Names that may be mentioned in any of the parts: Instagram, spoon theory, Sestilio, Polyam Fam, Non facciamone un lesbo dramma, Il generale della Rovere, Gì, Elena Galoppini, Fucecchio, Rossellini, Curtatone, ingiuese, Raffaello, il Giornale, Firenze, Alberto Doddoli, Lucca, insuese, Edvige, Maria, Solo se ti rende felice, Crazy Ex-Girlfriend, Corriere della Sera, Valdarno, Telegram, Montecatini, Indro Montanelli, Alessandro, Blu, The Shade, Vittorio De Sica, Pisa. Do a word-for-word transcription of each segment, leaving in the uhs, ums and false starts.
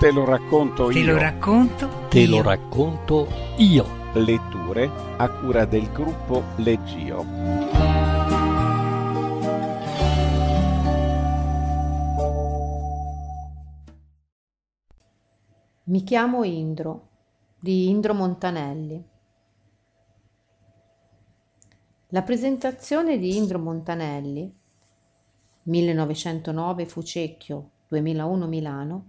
Te lo racconto Te io. Te lo racconto Te io. lo racconto io. Letture a cura del gruppo Leggio. Mi chiamo Indro, di Indro Montanelli. La presentazione di Indro Montanelli, millenovecentonove Fucecchio, duemilauno Milano,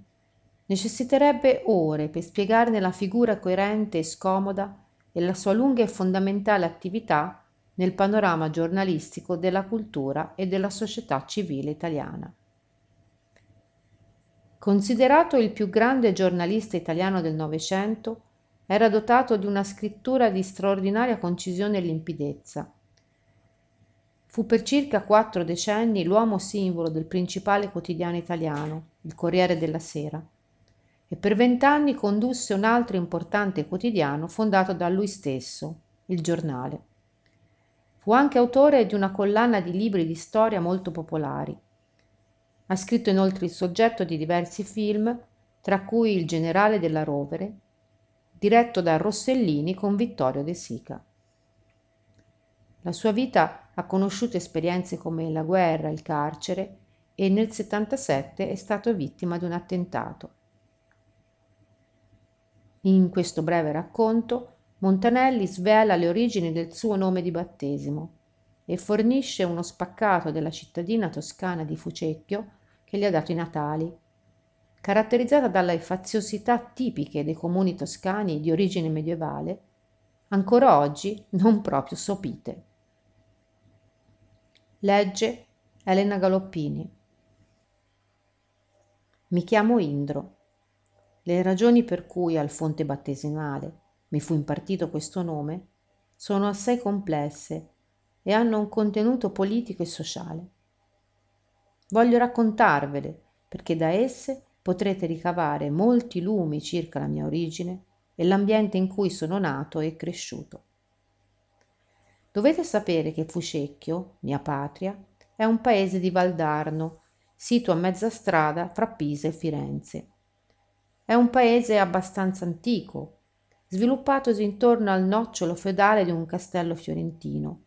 necessiterebbe ore per spiegarne la figura coerente e scomoda e la sua lunga e fondamentale attività nel panorama giornalistico della cultura e della società civile italiana. Considerato il più grande giornalista italiano del Novecento, era dotato di una scrittura di straordinaria concisione e limpidezza. Fu per circa quattro decenni l'uomo simbolo del principale quotidiano italiano, il Corriere della Sera, e per vent'anni condusse un altro importante quotidiano fondato da lui stesso, il Giornale. Fu anche autore di una collana di libri di storia molto popolari. Ha scritto inoltre il soggetto di diversi film, tra cui Il generale della Rovere, diretto da Rossellini con Vittorio De Sica. La sua vita ha conosciuto esperienze come la guerra, il carcere e nel settantasette è stato vittima di un attentato. In questo breve racconto Montanelli svela le origini del suo nome di battesimo e fornisce uno spaccato della cittadina toscana di Fucecchio che gli ha dato i natali, caratterizzata dalle faziosità tipiche dei comuni toscani di origine medievale, ancora oggi non proprio sopite. Legge Elena Galoppini. Mi chiamo Indro. Le ragioni per cui al fonte battesimale mi fu impartito questo nome sono assai complesse e hanno un contenuto politico e sociale. Voglio raccontarvele perché da esse potrete ricavare molti lumi circa la mia origine e l'ambiente in cui sono nato e cresciuto. Dovete sapere che Fucecchio, mia patria, è un paese di Valdarno, sito a mezza strada fra Pisa e Firenze. È un paese abbastanza antico, sviluppatosi intorno al nocciolo feudale di un castello fiorentino,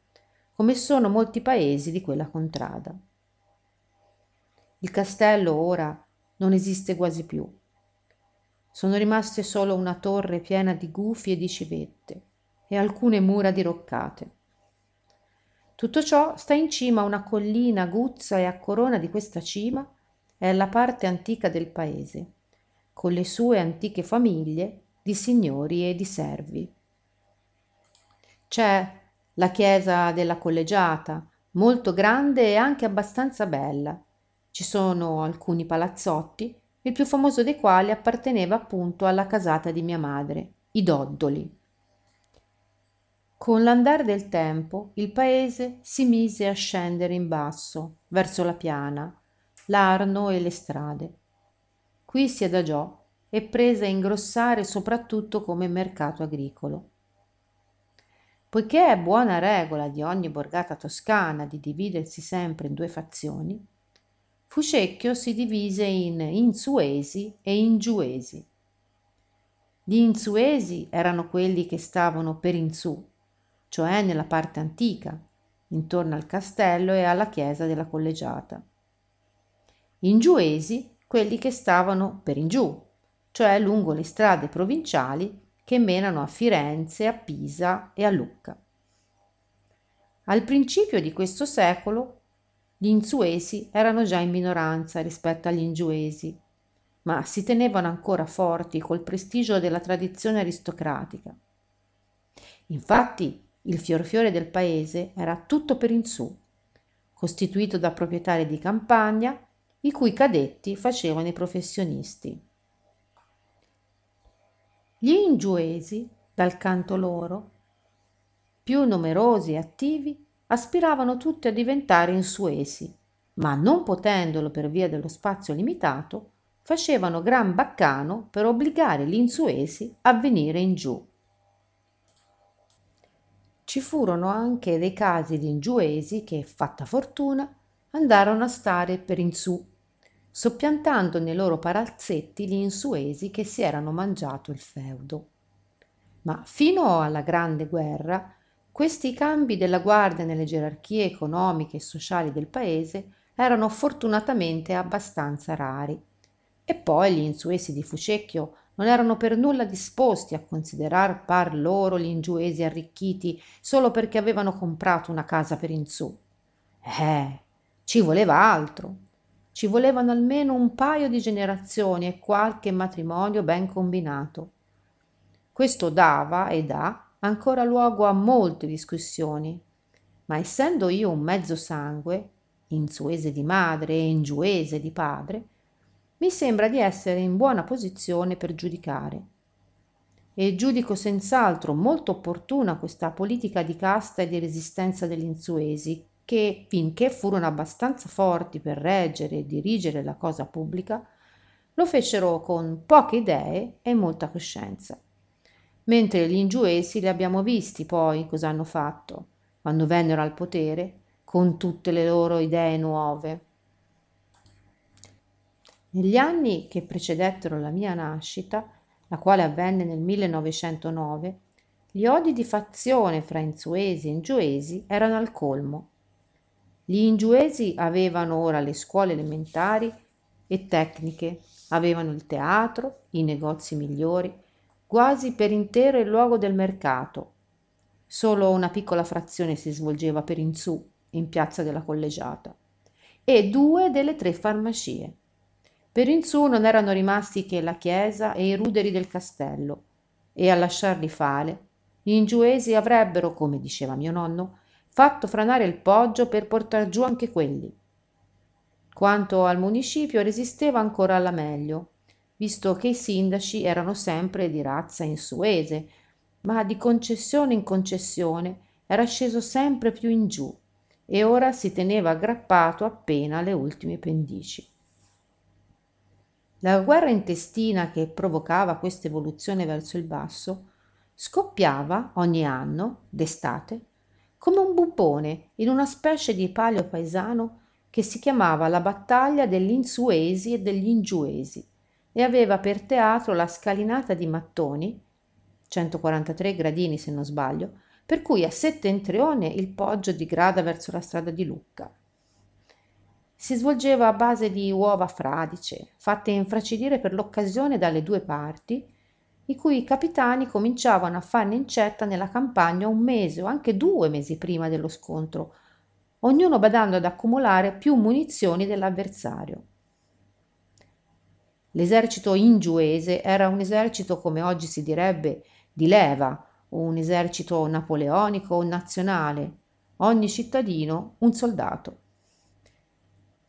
come sono molti paesi di quella contrada. Il castello ora non esiste quasi più. Sono rimaste solo una torre piena di gufi e di civette e alcune mura diroccate. Tutto ciò sta in cima a una collina aguzza e a corona di questa cima è la parte antica del paese, con le sue antiche famiglie di signori e di servi. C'è la chiesa della collegiata, molto grande e anche abbastanza bella. Ci sono alcuni palazzotti, il più famoso dei quali apparteneva appunto alla casata di mia madre, i Doddoli. Con l'andare del tempo il paese si mise a scendere in basso, verso la piana, l'Arno e le strade. Qui si adagiò e prese a ingrossare soprattutto come mercato agricolo. Poiché è buona regola di ogni borgata toscana di dividersi sempre in due fazioni, Fucecchio si divise in insuesi e ingiuesi. Gli insuesi erano quelli che stavano per Insù, cioè nella parte antica, intorno al castello e alla chiesa della collegiata. Ingiuesi, quelli che stavano per in giù, cioè lungo le strade provinciali che menano a Firenze, a Pisa e a Lucca. Al principio di questo secolo gli insuesi erano già in minoranza rispetto agli ingiuesi, ma si tenevano ancora forti col prestigio della tradizione aristocratica. Infatti, il fiorfiore del paese era tutto per Insù, costituito da proprietari di campagna, i cui cadetti facevano i professionisti. Gli ingiuesi, dal canto loro, più numerosi e attivi, aspiravano tutti a diventare insuesi, ma non potendolo per via dello spazio limitato, facevano gran baccano per obbligare gli insuesi a venire in giù. Ci furono anche dei casi di ingiuesi che, fatta fortuna, andarono a stare per in su, soppiantando nei loro palazzetti gli insuesi che si erano mangiato il feudo. Ma fino alla Grande Guerra questi cambi della guardia nelle gerarchie economiche e sociali del paese erano fortunatamente abbastanza rari, e poi gli insuesi di Fucecchio non erano per nulla disposti a considerar par loro gli ingiuesi arricchiti solo perché avevano comprato una casa per in su. Eh, ci voleva altro. Ci volevano almeno un paio di generazioni e qualche matrimonio ben combinato. Questo dava e dà ancora luogo a molte discussioni, ma essendo io un mezzo sangue, insuese di madre e ingiuese di padre, mi sembra di essere in buona posizione per giudicare. E giudico senz'altro molto opportuna questa politica di casta e di resistenza degli insuesi, che finché furono abbastanza forti per reggere e dirigere la cosa pubblica, lo fecero con poche idee e molta coscienza. Mentre gli ingiuesi li abbiamo visti poi cosa hanno fatto, quando vennero al potere, con tutte le loro idee nuove. Negli anni che precedettero la mia nascita, la quale avvenne nel millenovecentonove, gli odi di fazione fra insuesi e ingiuesi erano al colmo. Gli ingiuesi avevano ora le scuole elementari e tecniche, avevano il teatro, i negozi migliori, quasi per intero il luogo del mercato. Solo una piccola frazione si svolgeva per in su, in piazza della Collegiata, e due delle tre farmacie. Per in su non erano rimasti che la chiesa e i ruderi del castello, e a lasciarli fare, gli ingiuesi avrebbero, come diceva mio nonno, fatto franare il poggio per portar giù anche quelli. Quanto al municipio resisteva ancora alla meglio, visto che i sindaci erano sempre di razza insuese, ma di concessione in concessione era sceso sempre più in giù e ora si teneva aggrappato appena alle ultime pendici. La guerra intestina che provocava questa evoluzione verso il basso scoppiava ogni anno, d'estate, come un bubbone in una specie di palio paesano che si chiamava la battaglia degli insuesi e degli ingiuesi e aveva per teatro la scalinata di mattoni, centoquarantatré gradini se non sbaglio, per cui a settentrione il poggio digrada verso la strada di Lucca. Si svolgeva a base di uova fradice, fatte infracidire per l'occasione dalle due parti, i cui capitani cominciavano a farne incetta nella campagna un mese o anche due mesi prima dello scontro, ognuno badando ad accumulare più munizioni dell'avversario. L'esercito ingiuese era un esercito, come oggi si direbbe, di leva, un esercito napoleonico o nazionale, ogni cittadino un soldato.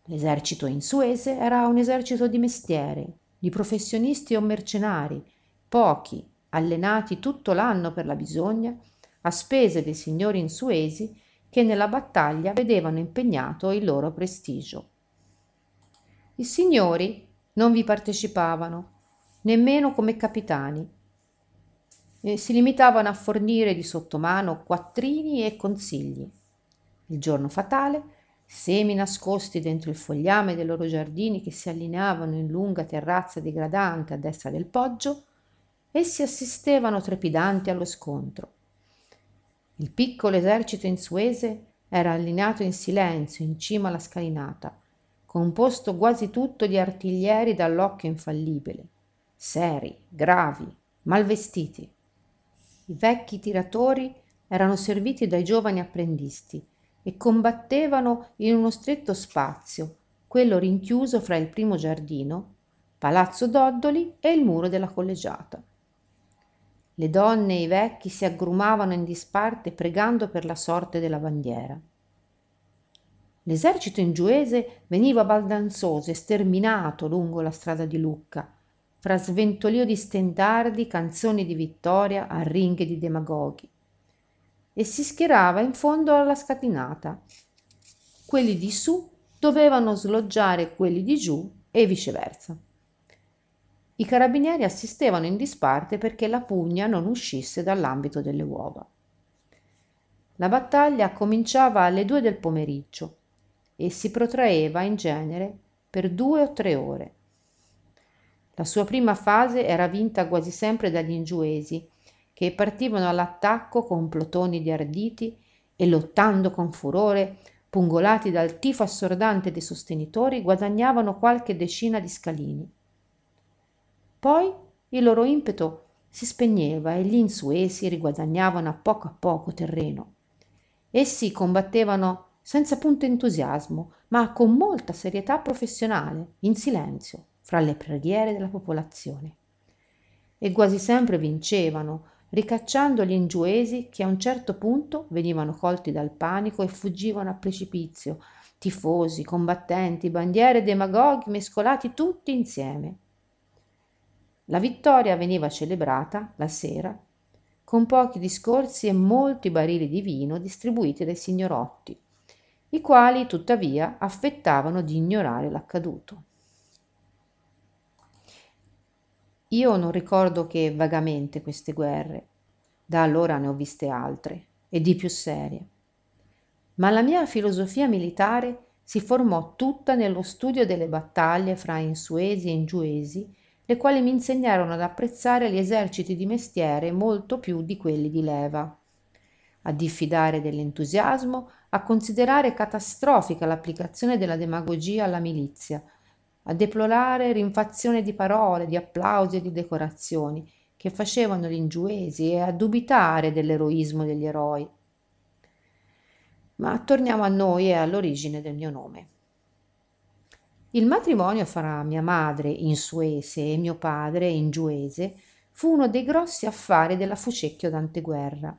L'esercito insuese era un esercito di mestiere, di professionisti o mercenari, pochi, allenati tutto l'anno per la bisogna, a spese dei signori insuesi che nella battaglia vedevano impegnato il loro prestigio. I signori non vi partecipavano, nemmeno come capitani, e si limitavano a fornire di sottomano quattrini e consigli. Il giorno fatale, semi nascosti dentro il fogliame dei loro giardini che si allineavano in lunga terrazza degradante a destra del poggio, essi assistevano trepidanti allo scontro. Il piccolo esercito insuese era allineato in silenzio in cima alla scalinata, composto quasi tutto di artiglieri dall'occhio infallibile, seri, gravi, malvestiti. I vecchi tiratori erano serviti dai giovani apprendisti e combattevano in uno stretto spazio, quello rinchiuso fra il primo giardino, Palazzo Doddoli e il muro della Collegiata. Le donne e i vecchi si aggrumavano in disparte pregando per la sorte della bandiera. L'esercito ingiuese veniva baldanzoso e sterminato lungo la strada di Lucca, fra sventolio di stendardi, canzoni di vittoria, arringhe di demagoghi, e si schierava in fondo alla scatinata. Quelli di su dovevano sloggiare quelli di giù e viceversa. I carabinieri assistevano in disparte perché la pugna non uscisse dall'ambito delle uova. La battaglia cominciava alle due del pomeriggio e si protraeva in genere per due o tre ore. La sua prima fase era vinta quasi sempre dagli ingiuesi, che partivano all'attacco con plotoni di arditi e, lottando con furore, pungolati dal tifo assordante dei sostenitori, guadagnavano qualche decina di scalini. Poi il loro impeto si spegneva e gli insuesi riguadagnavano a poco a poco terreno. Essi combattevano senza punto entusiasmo, ma con molta serietà professionale, in silenzio, fra le preghiere della popolazione. E quasi sempre vincevano, ricacciando gli ingiuesi che a un certo punto venivano colti dal panico e fuggivano a precipizio, tifosi, combattenti, bandiere e demagoghi mescolati tutti insieme. La vittoria veniva celebrata la sera con pochi discorsi e molti barili di vino distribuiti dai signorotti, i quali tuttavia affettavano di ignorare l'accaduto. Io non ricordo che vagamente queste guerre, da allora ne ho viste altre e di più serie, ma la mia filosofia militare si formò tutta nello studio delle battaglie fra insuesi e ingiuesi, le quali mi insegnarono ad apprezzare gli eserciti di mestiere molto più di quelli di leva, a diffidare dell'entusiasmo, a considerare catastrofica l'applicazione della demagogia alla milizia, a deplorare rinfazione di parole, di applausi e di decorazioni che facevano gli ingiuesi e a dubitare dell'eroismo degli eroi. Ma torniamo a noi e all'origine del mio nome. Il matrimonio fra mia madre insuese e mio padre ingiuese fu uno dei grossi affari della Fucecchio d'anteguerra.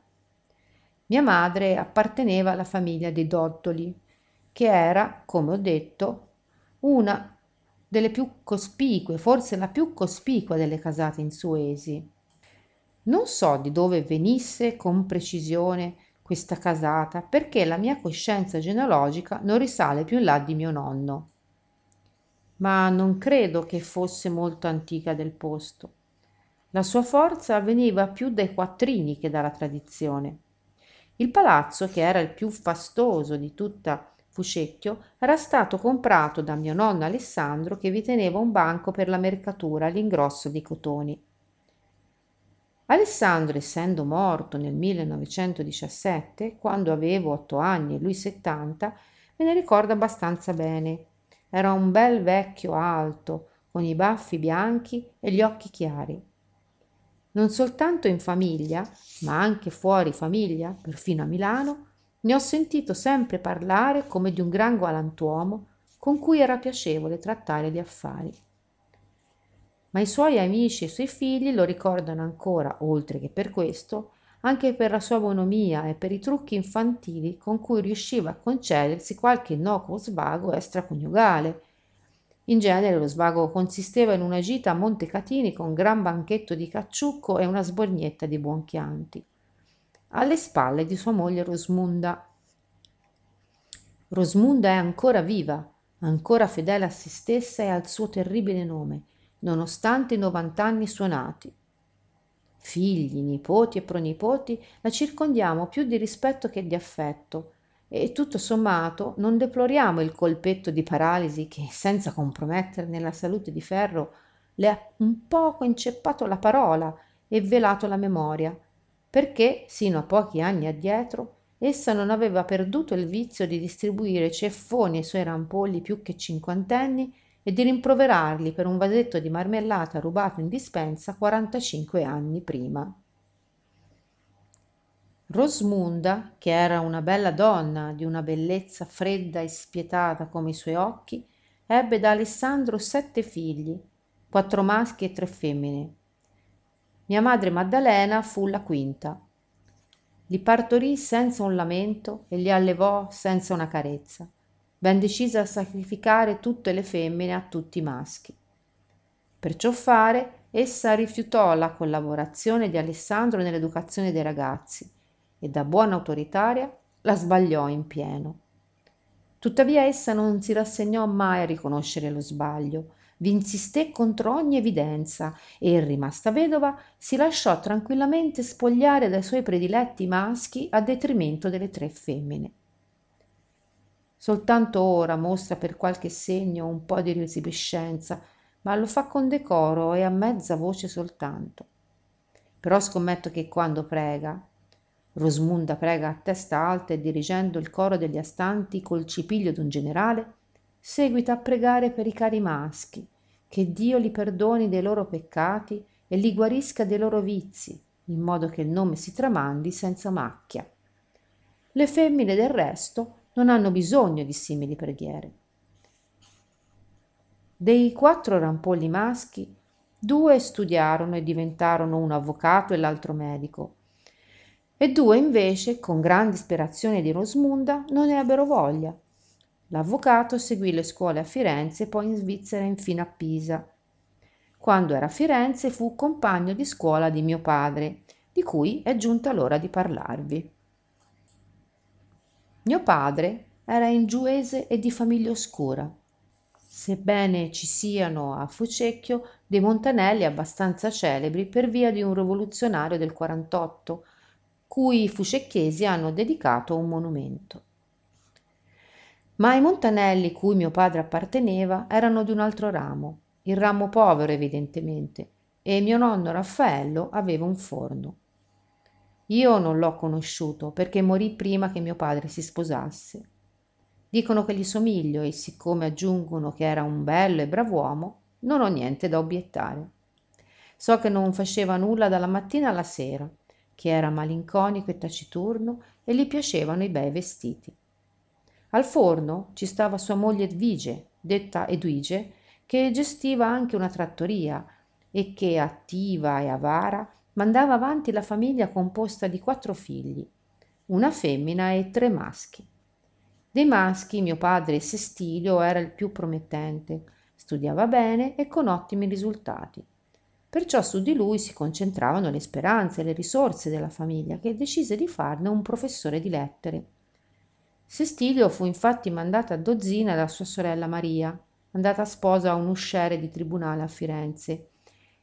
Mia madre apparteneva alla famiglia dei Doddoli, che era, come ho detto, una delle più cospicue, forse la più cospicua delle casate insuesi. Non so di dove venisse con precisione questa casata, perché la mia coscienza genealogica non risale più in là di mio nonno, ma non credo che fosse molto antica del posto. La sua forza veniva più dai quattrini che dalla tradizione. Il palazzo, che era il più fastoso di tutta Fucecchio, era stato comprato da mio nonno Alessandro, che vi teneva un banco per la mercatura all'ingrosso dei cotoni. Alessandro, essendo morto nel millenovecentodiciassette, quando avevo otto anni e lui settanta, me ne ricordo abbastanza bene. Era un bel vecchio alto, con i baffi bianchi e gli occhi chiari. Non soltanto in famiglia, ma anche fuori famiglia, perfino a Milano, ne ho sentito sempre parlare come di un gran galantuomo con cui era piacevole trattare gli affari. Ma i suoi amici e i suoi figli lo ricordano ancora, oltre che per questo, anche per la sua bonomia e per i trucchi infantili con cui riusciva a concedersi qualche innocuo svago extraconiugale. In genere lo svago consisteva in una gita a Montecatini con un gran banchetto di cacciucco e una sborgnetta di buonchianti, alle spalle di sua moglie Rosmunda. Rosmunda è ancora viva, ancora fedele a se stessa e al suo terribile nome, nonostante i novant'anni suonati. Figli, nipoti e pronipoti la circondiamo più di rispetto che di affetto e, tutto sommato, non deploriamo il colpetto di paralisi che, senza comprometterne la salute di ferro, le ha un poco inceppato la parola e velato la memoria, perché, sino a pochi anni addietro, essa non aveva perduto il vizio di distribuire ceffoni ai suoi rampolli più che cinquantenni e di rimproverarli per un vasetto di marmellata rubato in dispensa quarantacinque anni prima. Rosmunda, che era una bella donna di una bellezza fredda e spietata come i suoi occhi, ebbe da Alessandro sette figli, quattro maschi e tre femmine. Mia madre Maddalena fu la quinta. Li partorì senza un lamento e li allevò senza una carezza, ben decisa a sacrificare tutte le femmine a tutti i maschi. Per ciò fare, essa rifiutò la collaborazione di Alessandro nell'educazione dei ragazzi e, da buona autoritaria, la sbagliò in pieno. Tuttavia essa non si rassegnò mai a riconoscere lo sbaglio, vi insisté contro ogni evidenza e, rimasta vedova, si lasciò tranquillamente spogliare dai suoi prediletti maschi a detrimento delle tre femmine. Soltanto ora mostra per qualche segno un po' di resipiscenza, ma lo fa con decoro e a mezza voce soltanto. Però scommetto che quando prega, Rosmunda prega a testa alta e dirigendo il coro degli astanti col cipiglio d'un generale, seguita a pregare per i cari maschi, che Dio li perdoni dei loro peccati e li guarisca dei loro vizi, in modo che il nome si tramandi senza macchia. Le femmine del resto non hanno bisogno di simili preghiere. Dei quattro rampolli maschi, due studiarono e diventarono uno avvocato e l'altro medico, e due invece, con grande ispirazione di Rosmunda, non ne ebbero voglia. L'avvocato seguì le scuole a Firenze, poi in Svizzera e infine a Pisa. Quando era a Firenze fu compagno di scuola di mio padre, di cui è giunta l'ora di parlarvi. Mio padre era ingiuese e di famiglia oscura, sebbene ci siano a Fucecchio dei Montanelli abbastanza celebri per via di un rivoluzionario del quarantotto, cui i fucecchesi hanno dedicato un monumento. Ma i Montanelli cui mio padre apparteneva erano di un altro ramo, il ramo povero evidentemente, e mio nonno Raffaello aveva un forno. Io non l'ho conosciuto perché morì prima che mio padre si sposasse. Dicono che gli somiglio e siccome aggiungono che era un bello e brav'uomo, non ho niente da obiettare. So che non faceva nulla dalla mattina alla sera, che era malinconico e taciturno e gli piacevano i bei vestiti. Al forno ci stava sua moglie Edvige, detta Edvige, che gestiva anche una trattoria e che, attiva e avara, mandava avanti la famiglia composta di quattro figli, una femmina e tre maschi. Dei maschi mio padre Sestilio era il più promettente, studiava bene e con ottimi risultati. Perciò su di lui si concentravano le speranze e le risorse della famiglia, che decise di farne un professore di lettere. Sestilio fu infatti mandato a dozzina da sua sorella Maria, andata a sposa a un usciere di tribunale a Firenze,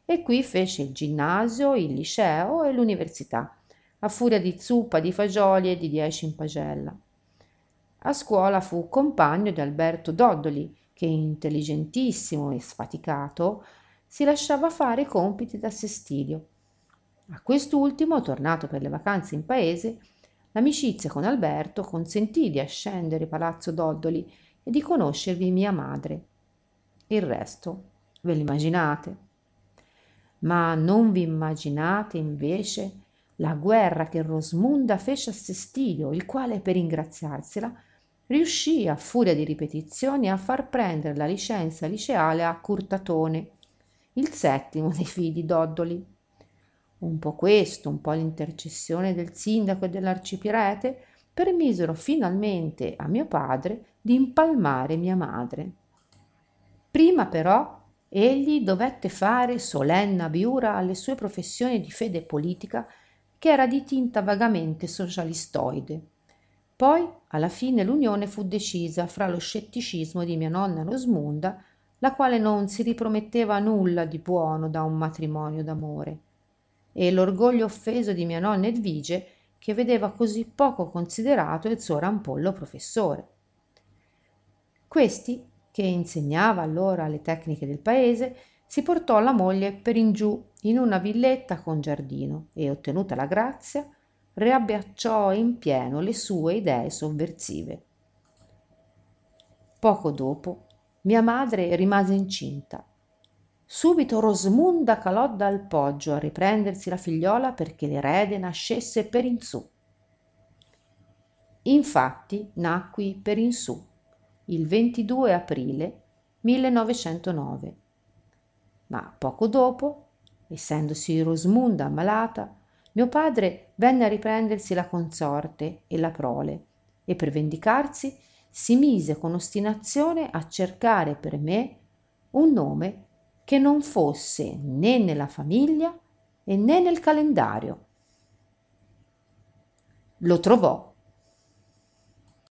e qui fece il ginnasio, il liceo e l'università, a furia di zuppa, di fagioli e di dieci in pagella. A scuola fu compagno di Alberto Doddoli, che intelligentissimo e sfaticato si lasciava fare i compiti da Sestilio. A quest'ultimo, tornato per le vacanze in paese, l'amicizia con Alberto consentì di ascendere Palazzo Doddoli e di conoscervi mia madre. Il resto ve l'immaginate. Ma non vi immaginate invece la guerra che Rosmunda fece a Sestilio, il quale, per ingraziarsela, riuscì a furia di ripetizioni a far prendere la licenza liceale a Curtatone, il settimo dei figli Doddoli. Un po' questo, un po' l'intercessione del sindaco e dell'arciprete permisero finalmente a mio padre di impalmare mia madre. Prima però egli dovette fare solenne abiura alle sue professioni di fede politica, che era di tinta vagamente socialistoide. Poi, alla fine, l'unione fu decisa fra lo scetticismo di mia nonna Rosmunda, la quale non si riprometteva nulla di buono da un matrimonio d'amore, e l'orgoglio offeso di mia nonna Edvige, che vedeva così poco considerato il suo rampollo professore. Questi, che insegnava allora le tecniche del paese, si portò la moglie per in giù in una villetta con giardino e, ottenuta la grazia, riabbracciò in pieno le sue idee sovversive. Poco dopo, mia madre rimase incinta. Subito Rosmunda calò dal poggio a riprendersi la figliola perché l'erede nascesse per in su. Infatti nacqui per in su il ventidue aprile millenovecentonove. Ma poco dopo, essendosi Rosmunda ammalata, mio padre venne a riprendersi la consorte e la prole e per vendicarsi si mise con ostinazione a cercare per me un nome che non fosse né nella famiglia e né nel calendario. Lo trovò